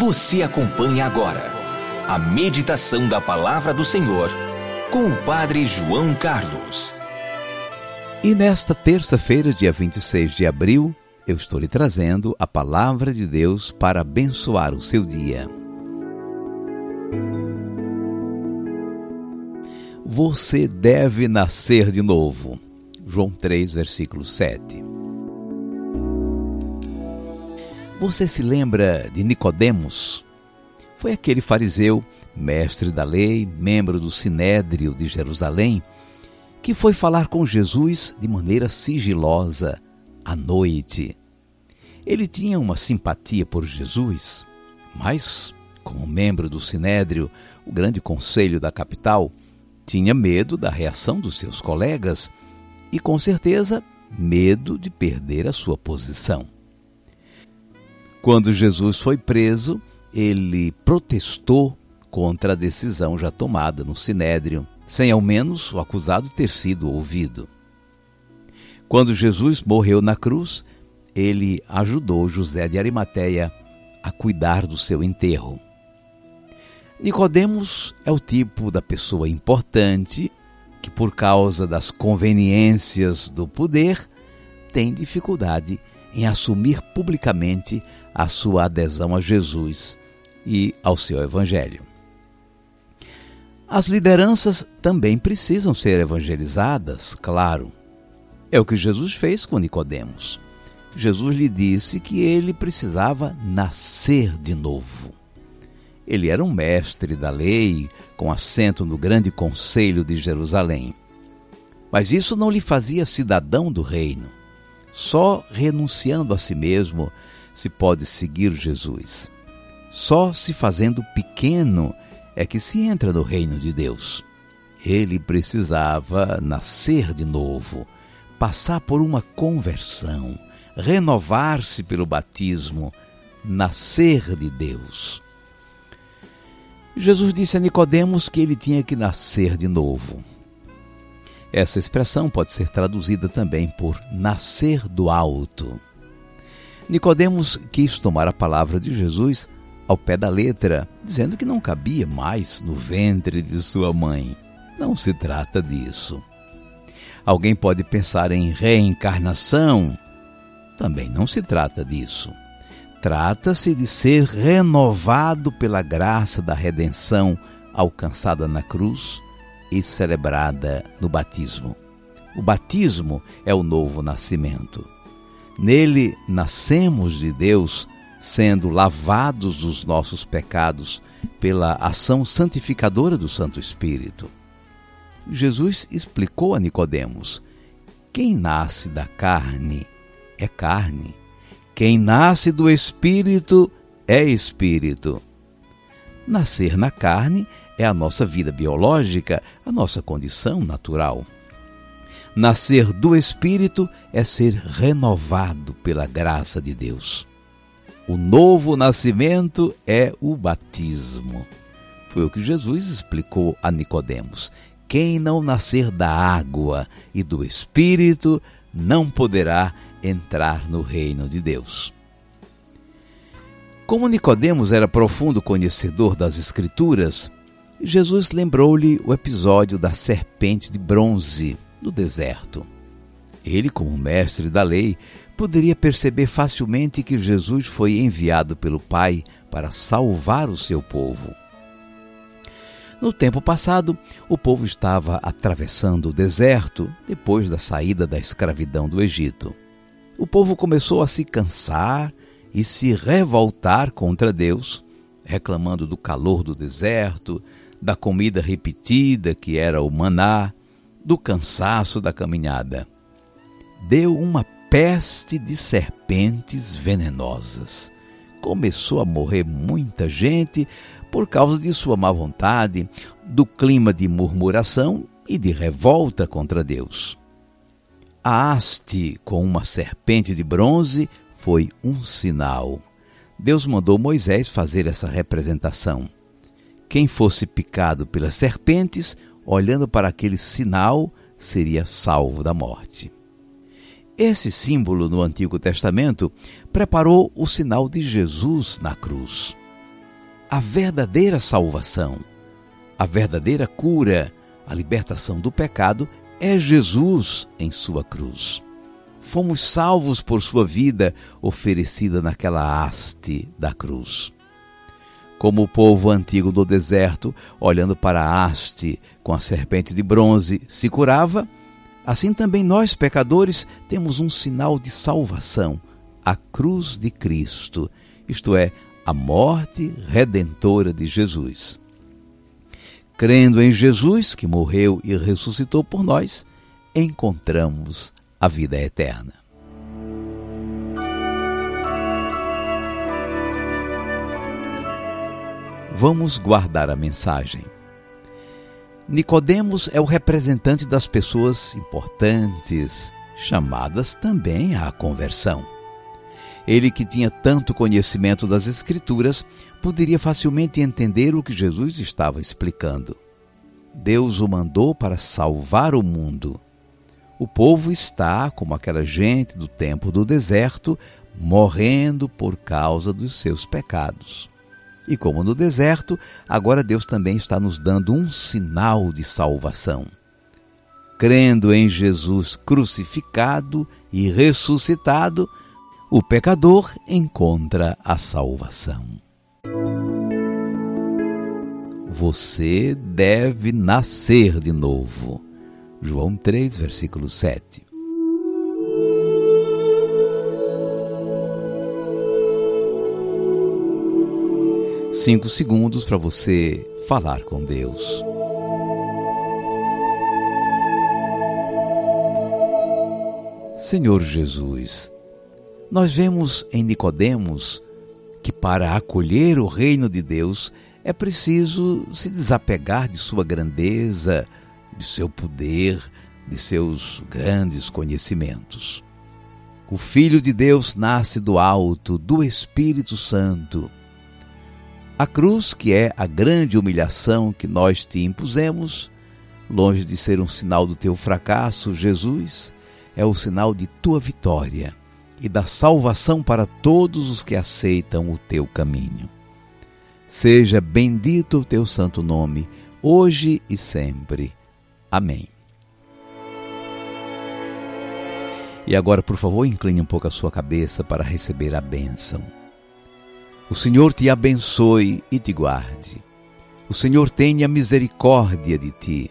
Você acompanha agora a meditação da Palavra do Senhor com o Padre João Carlos. E nesta terça-feira, dia 26 de abril, eu estou lhe trazendo a Palavra de Deus para abençoar o seu dia. Você deve nascer de novo. João 3, versículo 7. Você se lembra de Nicodemos? Foi aquele fariseu, mestre da lei, membro do Sinédrio de Jerusalém, que foi falar com Jesus de maneira sigilosa, à noite. Ele tinha uma simpatia por Jesus, mas, como membro do Sinédrio, o grande conselho da capital, tinha medo da reação dos seus colegas e, com certeza, medo de perder a sua posição. Quando Jesus foi preso, ele protestou contra a decisão já tomada no Sinédrio, sem ao menos o acusado ter sido ouvido. Quando Jesus morreu na cruz, ele ajudou José de Arimateia a cuidar do seu enterro. Nicodemos é o tipo da pessoa importante que, por causa das conveniências do poder, tem dificuldade em assumir publicamente a sua adesão a Jesus e ao seu Evangelho. As lideranças também precisam ser evangelizadas, claro. É o que Jesus fez com Nicodemos. Jesus lhe disse que ele precisava nascer de novo. Ele era um mestre da lei, com assento no grande conselho de Jerusalém. Mas isso não lhe fazia cidadão do reino. Só renunciando a si mesmo se pode seguir Jesus. Só se fazendo pequeno é que se entra no reino de Deus. Ele precisava nascer de novo, passar por uma conversão, renovar-se pelo batismo, nascer de Deus. Jesus disse a Nicodemos que ele tinha que nascer de novo. Essa expressão pode ser traduzida também por nascer do alto. Nicodemos quis tomar a palavra de Jesus ao pé da letra, dizendo que não cabia mais no ventre de sua mãe. Não se trata disso. Alguém pode pensar em reencarnação. Também não se trata disso. Trata-se de ser renovado pela graça da redenção alcançada na cruz e celebrada no batismo. O batismo é o novo nascimento. Nele nascemos de Deus, sendo lavados dos nossos pecados pela ação santificadora do Santo Espírito. Jesus explicou a Nicodemos: quem nasce da carne é carne, quem nasce do Espírito é Espírito. Nascer na carne é a nossa vida biológica, a nossa condição natural. Nascer do Espírito é ser renovado pela graça de Deus. O novo nascimento é o batismo. Foi o que Jesus explicou a Nicodemos. Quem não nascer da água e do Espírito não poderá entrar no reino de Deus. Como Nicodemos era profundo conhecedor das Escrituras, Jesus lembrou-lhe o episódio da serpente de bronze no deserto. Ele, como mestre da lei, poderia perceber facilmente que Jesus foi enviado pelo Pai para salvar o seu povo. No tempo passado, o povo estava atravessando o deserto depois da saída da escravidão do Egito. O povo começou a se cansar e se revoltar contra Deus, reclamando do calor do deserto, da comida repetida que era o maná, do cansaço da caminhada. Deu uma peste de serpentes venenosas. Começou a morrer muita gente por causa de sua má vontade, do clima de murmuração e de revolta contra Deus. A haste com uma serpente de bronze foi um sinal. Deus mandou Moisés fazer essa representação. Quem fosse picado pelas serpentes, olhando para aquele sinal, seria salvo da morte. Esse símbolo no Antigo Testamento preparou o sinal de Jesus na cruz. A verdadeira salvação, a verdadeira cura, a libertação do pecado é Jesus em sua cruz. Fomos salvos por sua vida oferecida naquela haste da cruz. Como o povo antigo do deserto, olhando para a haste com a serpente de bronze, se curava, assim também nós, pecadores, temos um sinal de salvação, a cruz de Cristo, isto é, a morte redentora de Jesus. Crendo em Jesus, que morreu e ressuscitou por nós, encontramos a vida eterna. Vamos guardar a mensagem. Nicodemos é o representante das pessoas importantes, chamadas também à conversão. Ele, que tinha tanto conhecimento das Escrituras, poderia facilmente entender o que Jesus estava explicando. Deus o mandou para salvar o mundo. O povo está, como aquela gente do tempo do deserto, morrendo por causa dos seus pecados. E como no deserto, agora Deus também está nos dando um sinal de salvação. Crendo em Jesus crucificado e ressuscitado, o pecador encontra a salvação. Você deve nascer de novo. João 3, versículo 7. Cinco segundos para você falar com Deus. Senhor Jesus, nós vemos em Nicodemos que para acolher o reino de Deus é preciso se desapegar de sua grandeza, de seu poder, de seus grandes conhecimentos. O Filho de Deus nasce do alto, do Espírito Santo. A cruz, que é a grande humilhação que nós te impusemos, longe de ser um sinal do teu fracasso, Jesus, é o sinal de tua vitória e da salvação para todos os que aceitam o teu caminho. Seja bendito o teu santo nome, hoje e sempre. Amém. E agora, por favor, incline um pouco a sua cabeça para receber a bênção. O Senhor te abençoe e te guarde. O Senhor tenha misericórdia de ti.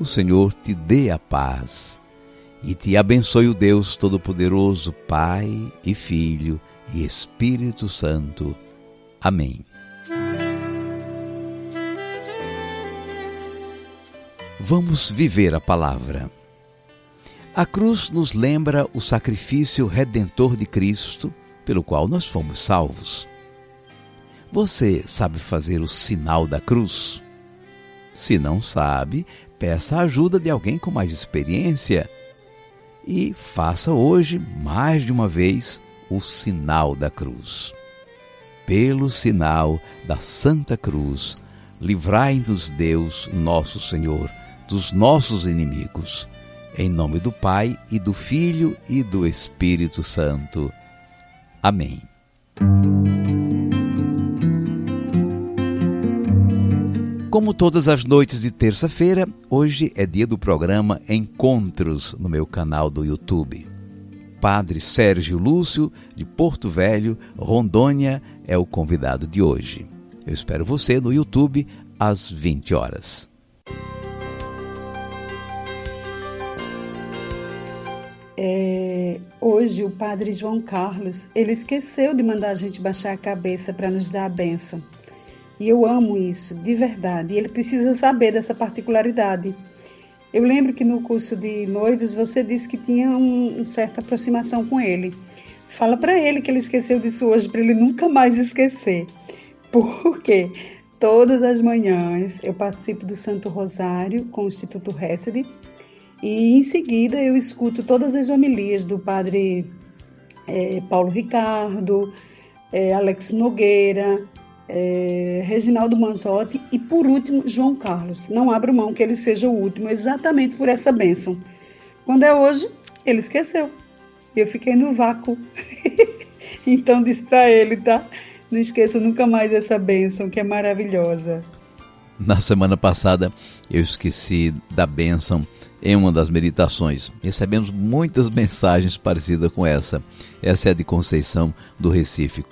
O Senhor te dê a paz. E te abençoe o Deus Todo-Poderoso, Pai e Filho e Espírito Santo. Amém. Vamos viver a palavra. A cruz nos lembra o sacrifício redentor de Cristo, pelo qual nós fomos salvos. Você sabe fazer o sinal da cruz? Se não sabe, peça a ajuda de alguém com mais experiência e faça hoje, mais de uma vez, o sinal da cruz. Pelo sinal da Santa Cruz, livrai-nos Deus, nosso Senhor, dos nossos inimigos. Em nome do Pai, e do Filho, e do Espírito Santo. Amém. Como todas as noites de terça-feira, hoje é dia do programa Encontros no meu canal do YouTube. Padre Sérgio Lúcio, de Porto Velho, Rondônia, é o convidado de hoje. Eu espero você no YouTube às 20 horas. Hoje o Padre João Carlos, ele esqueceu de mandar a gente baixar a cabeça para nos dar a bênção. E eu amo isso, de verdade. E ele precisa saber dessa particularidade. Eu lembro que no curso de noivos você disse que tinha uma certa aproximação com ele. Fala para ele que ele esqueceu disso hoje, para ele nunca mais esquecer. Porque todas as manhãs eu participo do Santo Rosário com o Instituto Reside. E em seguida eu escuto todas as homilias do padre Paulo Ricardo, Alex Nogueira, Reginaldo Manzotti e, por último, João Carlos. Não abro mão que ele seja o último, exatamente por essa bênção. Quando é hoje, ele esqueceu. Eu fiquei no vácuo. Então disse para ele, tá? Não esqueça nunca mais essa bênção, que é maravilhosa. Na semana passada, eu esqueci da bênção em uma das meditações. Recebemos muitas mensagens parecidas com essa. Essa é de Conceição do Recife.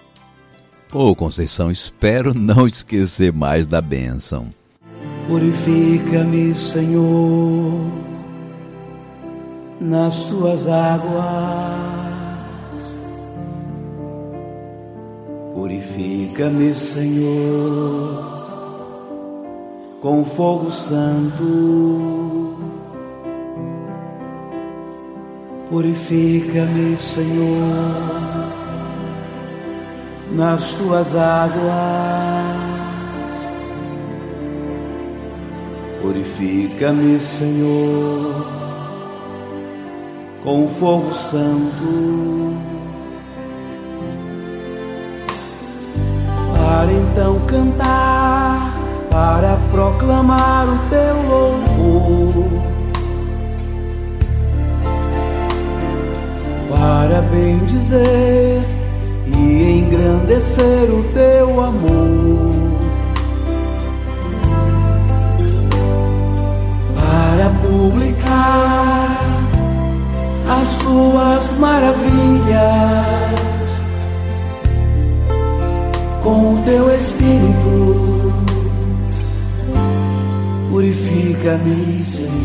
Ô, Conceição, espero não esquecer mais da bênção. Purifica-me, Senhor, nas suas águas. Purifica-me, Senhor, com fogo santo. Purifica-me, Senhor, nas tuas águas. Purifica-me, Senhor, com fogo santo. Para então cantar, para proclamar o teu louvor, para bendizer e engrandecer o teu amor, para publicar as tuas maravilhas com o teu Espírito. Purifica-me, Senhor.